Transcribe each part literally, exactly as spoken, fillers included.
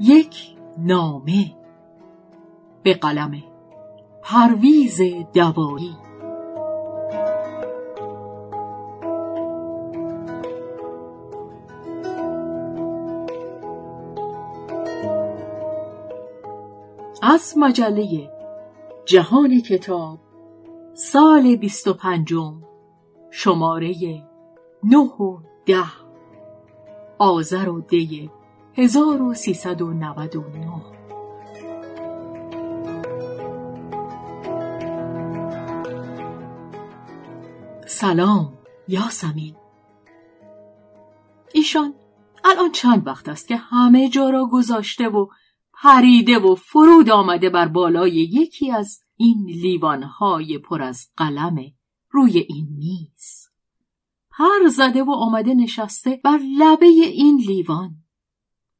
یک نامه به قلم پرویز دوائی. از مجله جهان کتاب سال بیست و پنجم شماره نه و ده آذر و دی هزار و سیصد و نود و نه. سلام یاسمین. ایشان الان چند وقت است که همه جا را گذاشته و پریده و فرود آمده بر بالای یکی از این لیوانهای پر از قلم روی این میز. پر زده و آمده نشسته بر لبه این لیوان،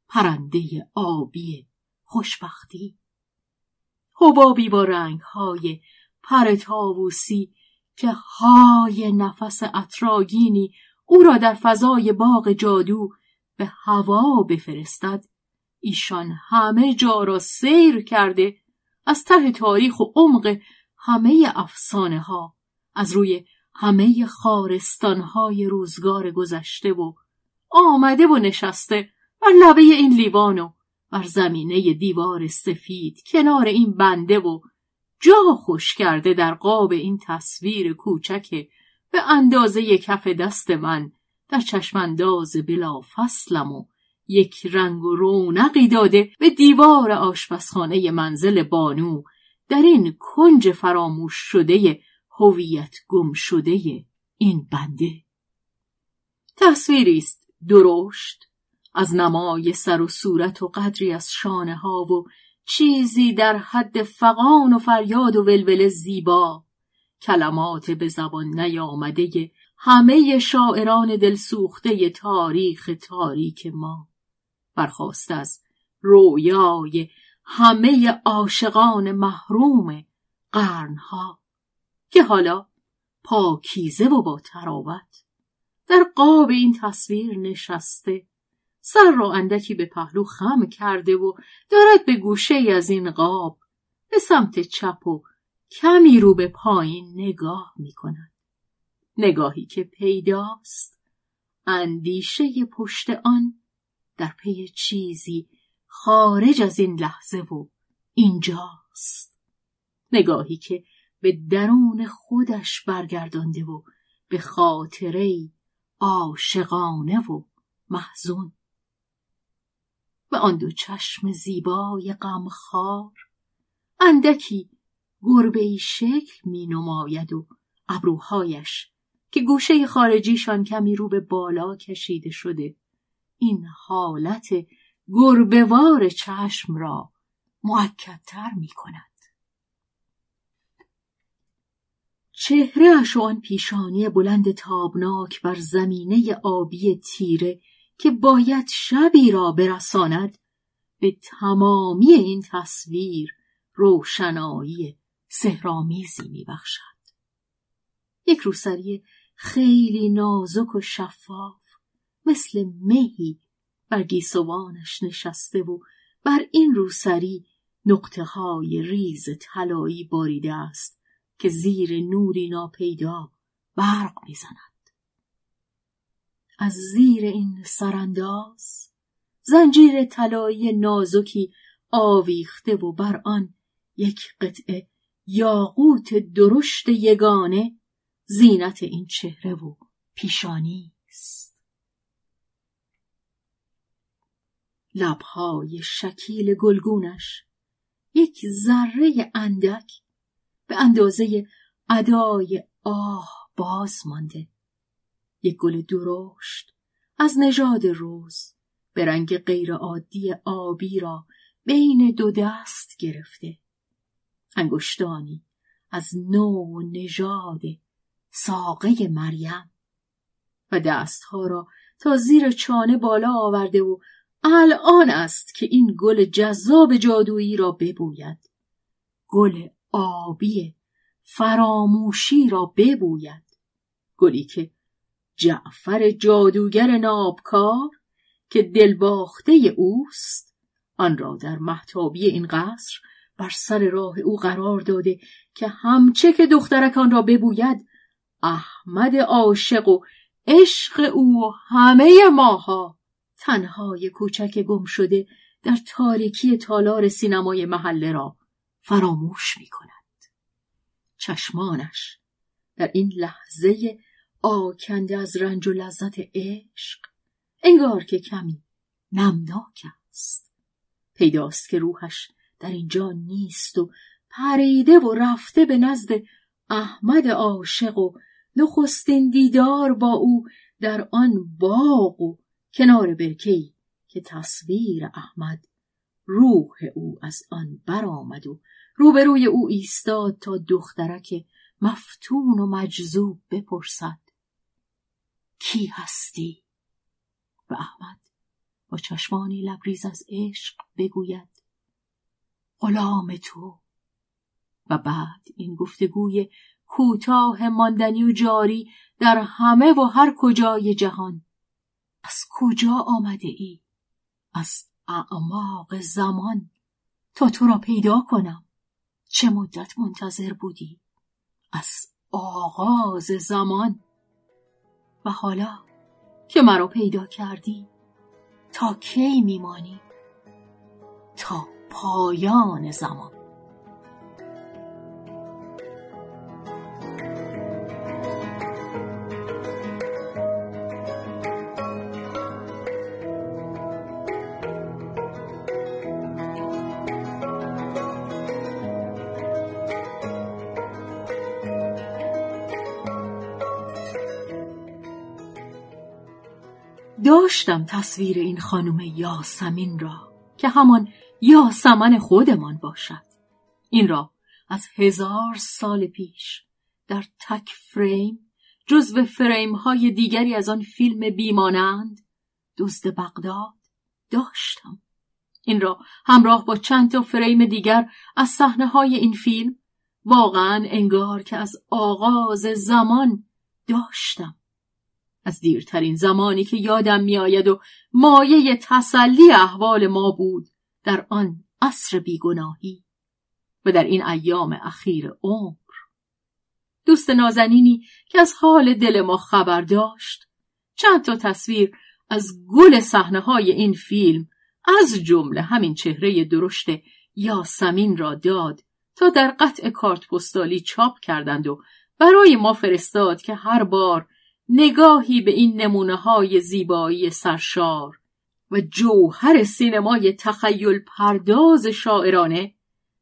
پرنده آبی خوشبختی، حبابی با رنگهای پر طاووسی که های نفس عطرآگینی او را در فضای باغ جادو به هوا بفرستد. ایشان همه جا را سیر کرده، از ته تاریخ و عمق همه افسانه ها، از روی همه خارستان های روزگار گذشته و آمده و نشسته بر لبه این لیوان و بر زمینه دیوار سفید کنار این بنده و جا خوش کرده در قاب این تصویر کوچک به اندازه کف دست من در چشمانداز بلا فصلم و یک رنگ و رونقی داده به دیوار آشپزخانه منزل بانو در این کنج فراموش شده هویت گم شده این بنده. تصویری است درشت از نمای سر و صورت و قدری از شانه ها و چیزی در حد فغان و فریاد و ولوله زیبا، کلمات به زبان نیامده همه شاعران دلسوخته تاریخ تاریک ما، برخاسته از رویای همه عاشقان محروم قرنها که حالا پاکیزه و با تراوت در قاب این تصویر نشسته، سر را اندکی به پهلو خم کرده و دارد به گوشه از این قاب به سمت چپ و کمی رو به پایین نگاه می کند. نگاهی که پیداست اندیشه پشت آن در پی چیزی خارج از این لحظه و اینجاست، نگاهی که به درون خودش برگردانده و به خاطره‌ای عاشقانه و محزون، به آن دو چشم زیبای غمخوار اندکی گربه‌ای شکل می نماید و ابروهایش که گوشه خارجیشان کمی رو به بالا کشیده شده این حالت گربه‌وار چشم را مؤکدتر می کند. چهره‌اش و آن پیشانی بلند تابناک بر زمینه آبی تیره که باید شبی را برساند به تمامی این تصویر روشنایی سحرآمیزی می بخشد. یک روسری خیلی نازک و شفاف مثل مهی بر گیسوانش نشسته و بر این روسری نقطه های ریز طلایی باریده است که زیر نوری ناپیدا برق می زند. از زیر این سرانداز زنجیر طلایی نازکی آویخته و بر آن یک قطعه یاقوت درشت یگانه زینت این چهره و پیشانی است. لبهای شکیل گلگونش یک ذره اندک به اندازه ادای آه باز مانده. یک گل درشت از نژاد رز به رنگ غیرعادی آبی را بین دو دست گرفته. انگشتانی از نوع نژاد ساقه مریم و دستها را تا زیر چانه بالا آورده و الان است که این گل جذاب جادویی را ببوید، گل آبی فراموشی را ببوید، گلی که جعفر جادوگر نابکار که دلباخته اوست آن را در محتابی این قصر بر سر راه او قرار داده که همچه که دخترکان را ببوید، احمد عاشق و عشق او و همه ماها تنهای کوچک گم شده در تاریکی تالار سینمای محله را فراموش می کند. چشمانش در این لحظه آکنده از رنج و لذت عشق انگار که کمی نمناک است. پیداست که روحش در اینجا نیست و پریده و رفته به نزد احمد عاشق و نخستین دیدار با او در آن باغ و کنار برکه‌ای که تصویر احمد روح او از آن برآمد و روبروی او ایستاد تا دخترک مفتون و مجذوب بپرسد: کی هستی؟ و احمد با چشمانی لبریز از عشق بگوید: غلام تو. و بعد این گفتگوی کوتاه ماندنی و جاری در همه و هر کجای جهان: از کجا آمده ای؟ از اعماق زمان تا تو را پیدا کنم. چه مدت منتظر بودی؟ از آغاز زمان. و حالا که مرا پیدا کردی، تا کی میمانی؟ تا پایان زمان. داشتم تصویر این خانم یاسمین را که همان یاسمن خودمان باشد، این را از هزار سال پیش در تک فریم جزو فریم های دیگری از آن فیلم بیمانند دزد بغداد داشتم. این را همراه با چند تا فریم دیگر از صحنه های این فیلم واقعا انگار که از آغاز زمان داشتم، از دیرترین زمانی که یادم می آید و مایه تسلی احوال ما بود در آن عصر بیگناهی و در این ایام اخیر عمر. دوست نازنینی که از حال دل ما خبر داشت چند تا تصویر از گل صحنه‌های این فیلم از جمله همین چهره درشت یاسمین را داد تا در قطع کارت پستالی چاپ کردند و برای ما فرستاد که هر بار نگاهی به این نمونه‌های زیبایی سرشار و جوهر سینمای تخیل پرداز شاعرانه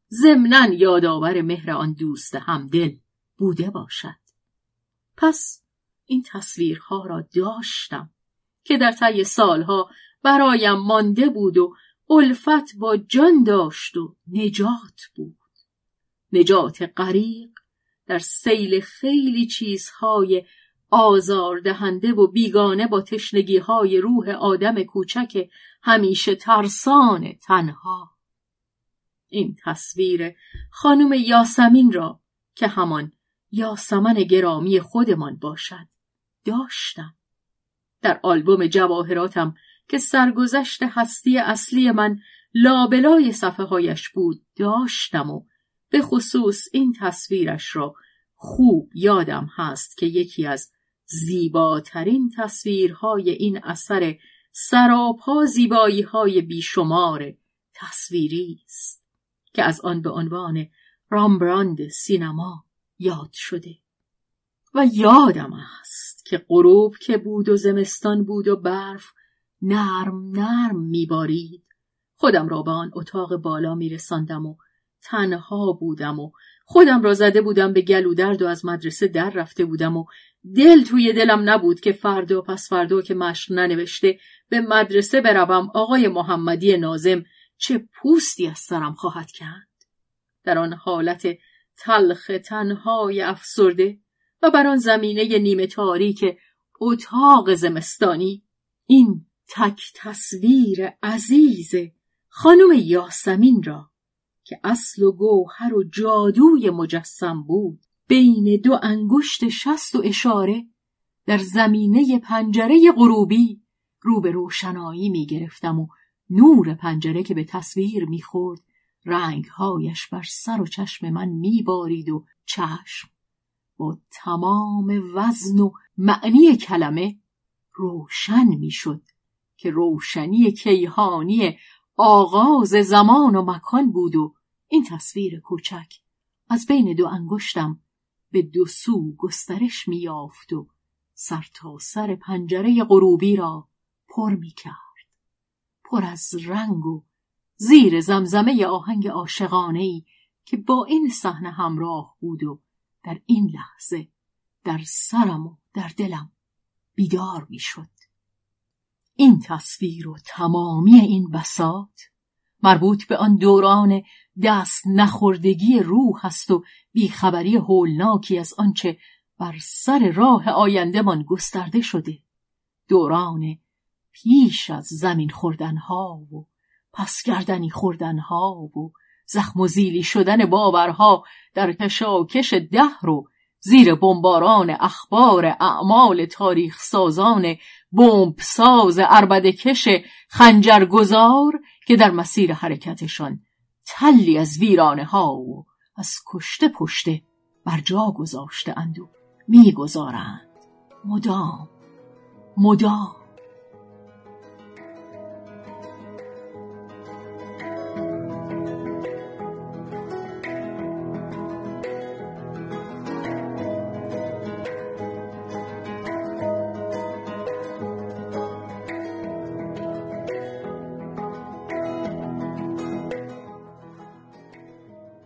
ضمناً یادآور مهر آن دوست همدل بوده باشد. پس این تصویرها را داشتم که در طی سالها برایم مانده بود و الفت با جان داشت و نجات بود، نجات غریق در سیل خیلی چیزهای آزاردهنده و بیگانه با تشنگی‌های روح آدم کوچک همیشه ترسان تنها. این تصویر خانم یاسمین را که همان یاسمن گرامی خودمان باشد داشتم. در آلبوم جواهراتم که سرگذشت هستی اصلی من لابلای صفحه‌هایش بود داشتم و به خصوص این تصویرش را خوب یادم هست که یکی از زیباترین تصویرهای این اثر سراپا زیبایی‌های بیشمار تصویری است که از آن به عنوان رامبراند سینما یاد شده. و یادم است که غروب که بود و زمستان بود و برف نرم نرم می‌بارید، خودم را به آن اتاق بالا می‌رساندم و تنها بودم و خودم را زده بودم به گلو درد و از مدرسه در رفته بودم و دل توی دلم نبود که فردا پس فردا که مشق ننوشته به مدرسه بروم آقای محمدی ناظم چه پوستی از سرم خواهد کند. در آن حالت تلخ تنهای افسرده و بر آن زمینه نیمه تاریک اتاق زمستانی این تک تصویر عزیز خانم یاسمین را که اصل و گوهر و جادوی مجسم بود بین دو انگشت شست و اشاره در زمینه پنجره غروبی رو به روشنایی می گرفتم و نور پنجره که به تصویر میخورد رنگهایش بر سر و چشم من میبارید و چشم با تمام وزن و معنی کلمه روشن میشد که روشنی کیهانی آغاز زمان و مکان بود و این تصویر کوچک از بین دو انگشتم به دو سو گسترش می‌یافت و سر تا سر پنجره غروبی را پر می‌کرد، پر از رنگ و زیر زمزمه آهنگ عاشقانه‌ای که با این صحنه همراه بود و در این لحظه در سرم و در دلم بیدار می‌شد. این تصویر و تمامی این بساط مربوط به آن دوران دست نخوردگی روح است و بیخبری هولناکی از آنچه بر سر راه آینده من گسترده شده، دوران پیش از زمین خوردنها و پس گردنی خوردنها و زخم و زیلی شدن باورها در کشاکش دهر و زیر بمباران اخبار اعمال تاریخ سازان بمب ساز عربدکش خنجرگزار که در مسیر حرکتشان تلی از ویرانه ها و از کشته پشته بر جا گذاشته اند و می گذارند مدام مدام.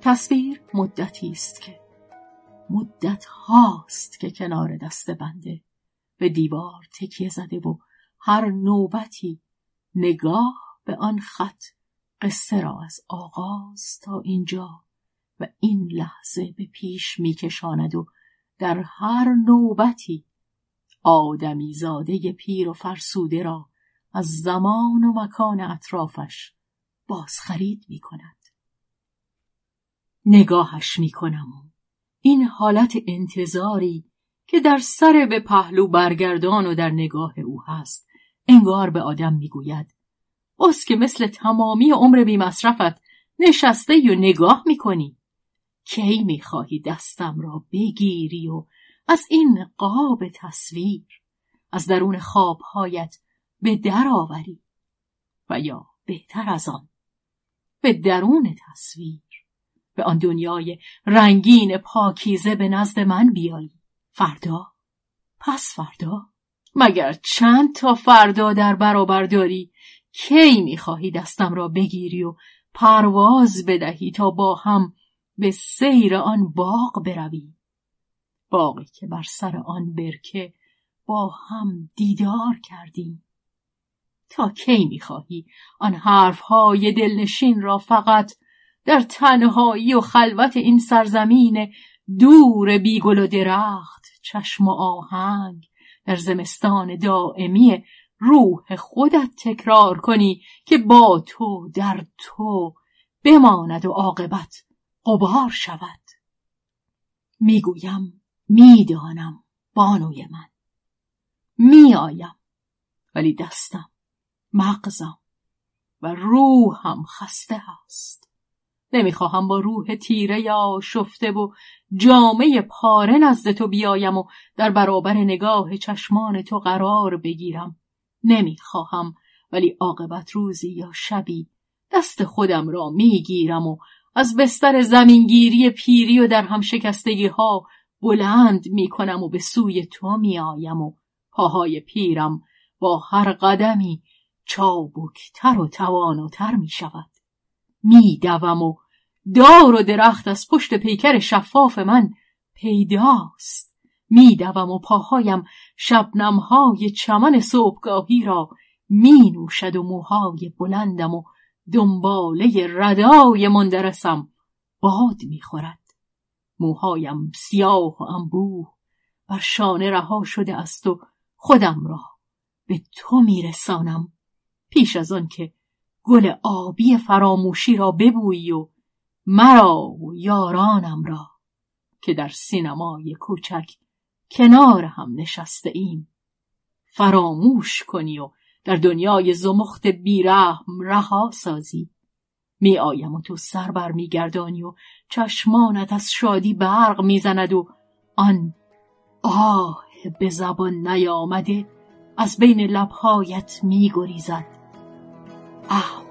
تصویر مدتی است که مدت هاست که کنار دست بنده به دیوار تکیه زده و هر نوبتی نگاه به آن خط قصه را از آغاز تا اینجا و این لحظه به پیش می کشاند و در هر نوبتی آدمی زاده پیر و فرسوده را از زمان و مکان اطرافش بازخرید می کند. نگاهش می کنم و این حالت انتظاری که در سر به پهلو برگردان و در نگاه او هست انگار به آدم می گوید از که مثل تمامی عمر بی مصرفت نشسته و نگاه می کنی، کی می خواهی دستم را بگیری و از این قاب تصویر از درون خوابهایت به در آوری و یا بهتر از آن به درون تصویر به آن دنیای رنگین پاکیزه به نزد من بیایی. فردا، پس فردا، مگر چند تا فردا در برابر داری؟ کی میخواهی دستم را بگیری و پرواز بدهی تا با هم به سیر آن باغ بروی؟ باغی که بر سر آن برکه با هم دیدار کردیم. تا کی میخواهی آن حرفهای دلنشین را فقط در تنهایی و خلوت این سرزمین دور بی گل و درخت چشم و آهنگ در زمستان دائمی روح خودت تکرار کنی که با تو در تو بماند و عاقبت غبار شود؟ میگویم میدانم بانوی من، میآیم، ولی دستم، مغزم و روحم خسته هست. نمیخواهم با روح تیره یا شفته و جامه پاره نزد تو بیایم و در برابر نگاه چشمان تو قرار بگیرم. نمیخواهم، ولی عاقبت روزی یا شبی دست خودم را میگیرم و از بستر زمینگیری پیری و در هم شکستگی ها بلند میکنم و به سوی تو میآیم و پاهای پیرم با هر قدمی چابکتر و تواناتر میشود. می دوم و دار و درخت از پشت پیکر شفاف من پیداست. می دوم و پاهایم شبنمهای چمن صبحگاهی را می نوشد و موهای بلندم و دنباله ردای مندرسم باد می خورد. موهایم سیاه و انبوه بر شانه رها شده است و خودم را به تو می رسانم پیش از آن که گل آبی فراموشی را ببویی و مرا و یارانم را که در سینمای کوچک کنار هم نشسته ایم فراموش کنی و در دنیای زمخت بیرحم رها سازی. می آیم و تو سر بر می گردانی و چشمانت از شادی برق می زند و آن آه به زبان نیامده از بین لبهایت می گریزد. احمد.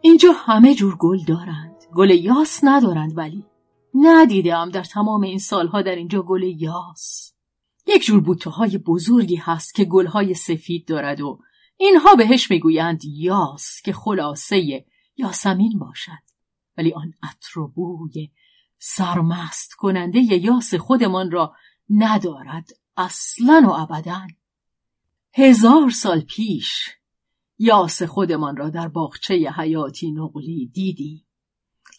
اینجا همه جور گل دارند، گل یاس ندارند، ولی ندیدم در تمام این سالها در اینجا گل یاس. یک جور بوته‌های بزرگی هست که گل‌های سفید دارد و اینها بهش میگویند یاس که خلاصه یاسمین باشد، ولی آن عطر و بوی سرمست کننده یاس خودمان را ندارد اصلاً و ابداً. هزار سال پیش یاس خودمان را در باغچه حیاتی نقلی دیدی.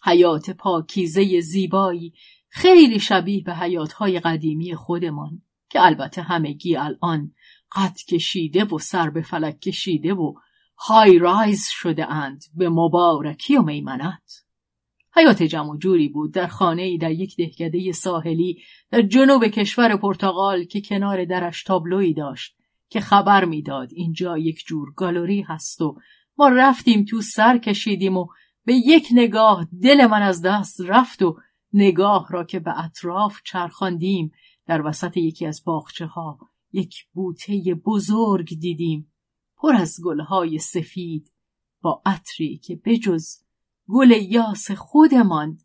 حیات پاکیزه زیبایی خیلی شبیه به حیات‌های قدیمی خودمان که البته همگی الان قد کشیده و سر به فلک کشیده و های رایز شده اند به مبارکی و میمنت. حیات جمع جوری بود در خانه‌ای در یک دهکده ساحلی در جنوب کشور پرتغال که کنار درش تابلویی داشت که خبر میداد اینجا یک جور گالری هست و ما رفتیم تو، سر کشیدیم و به یک نگاه دل من از دست رفت و نگاه را که به اطراف چرخاندیم در وسط یکی از باغچه‌ها یک بوته بزرگ دیدیم پر از گل‌های سفید با عطری که بجز گل یاس خودمان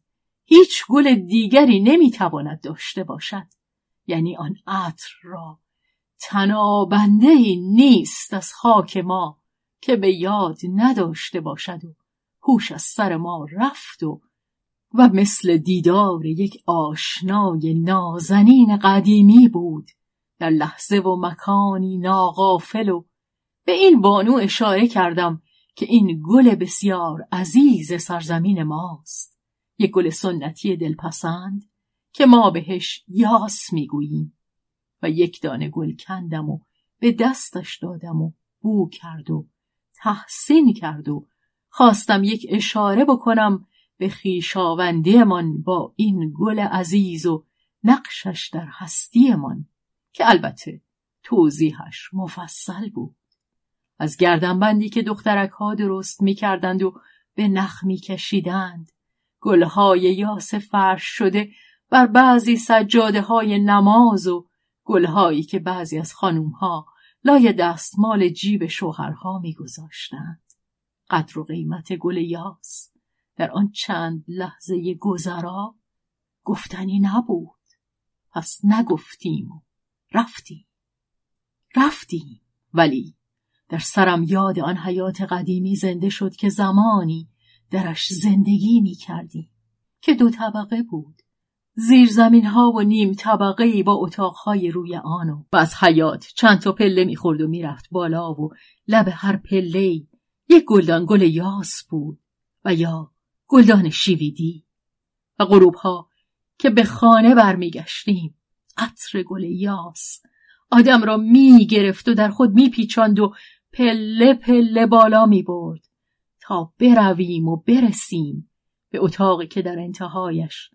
هیچ گل دیگری نمیتواند داشته باشد. یعنی آن عطر را تنابنده‌ای نیست از خاک ما که به یاد نداشته باشد و هوش از سر ما رفت و و مثل دیدار یک آشنای نازنین قدیمی بود در لحظه و مکانی ناغافل. و به این بانو اشاره کردم که این گل بسیار عزیز سرزمین ماست، یک گل سنتی دلپسند که ما بهش یاس میگوییم. و یک دانه گل کندم و به دستش دادم و بو کرد و تحسین کرد و خواستم یک اشاره بکنم به خویشاوندی من با این گل عزیز و نقشش در هستی من که البته توضیحش مفصل بود. از گردنبندی که دخترک ها درست می کردند و به نخ می کشیدند، گلهای یاس فرش شده بر بعضی سجاده های نماز و گلهایی که بعضی از خانوم ها لای دستمال جیب شوهرها می گذاشتند. قدر و قیمت گل یاس در آن چند لحظه گذرا گفتنی نبود. پس نگفتیم و رفتیم رفتیم ولی در سرم یاد آن حیات قدیمی زنده شد که زمانی درش زندگی می کردیم که دو طبقه بود، زیر زمین ها و نیم طبقه با اتاقهای روی آنو و از حیات چند تا پله می خورد و می رفت بالا و لب هر پله یک گلدان گل یاس بود و یا گلدان شیویدی. و غروبها که به خانه برمیگشتیم عطر گل یاس آدم را میگرفت و در خود میپیچاند و پله پله بالا میبرد تا برویم و برسیم به اتاقی که در انتهایش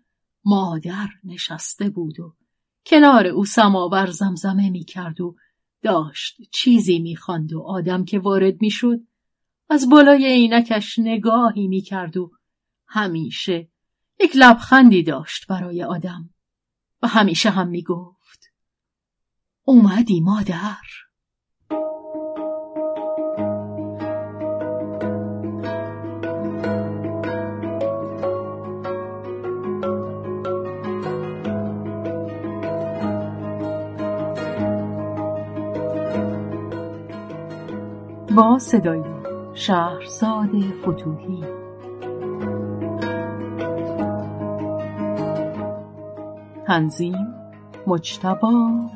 مادر نشسته بود و کنار او سماور زمزمه میکرد و داشت چیزی میخواند و آدم که وارد میشد از بالای عینکش نگاهی میکرد و همیشه یک لبخندی داشت برای آدم و همیشه هم میگفت اومدی مادر. با صدای شهرزاد فتوحی. تنظیم مجتبی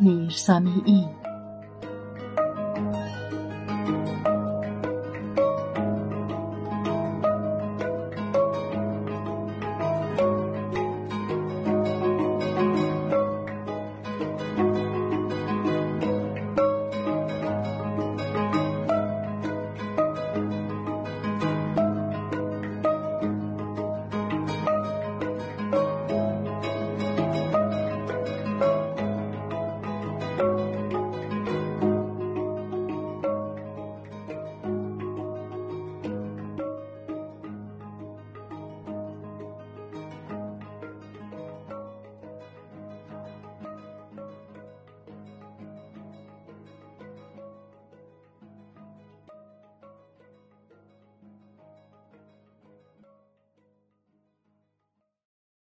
میرسمیعی.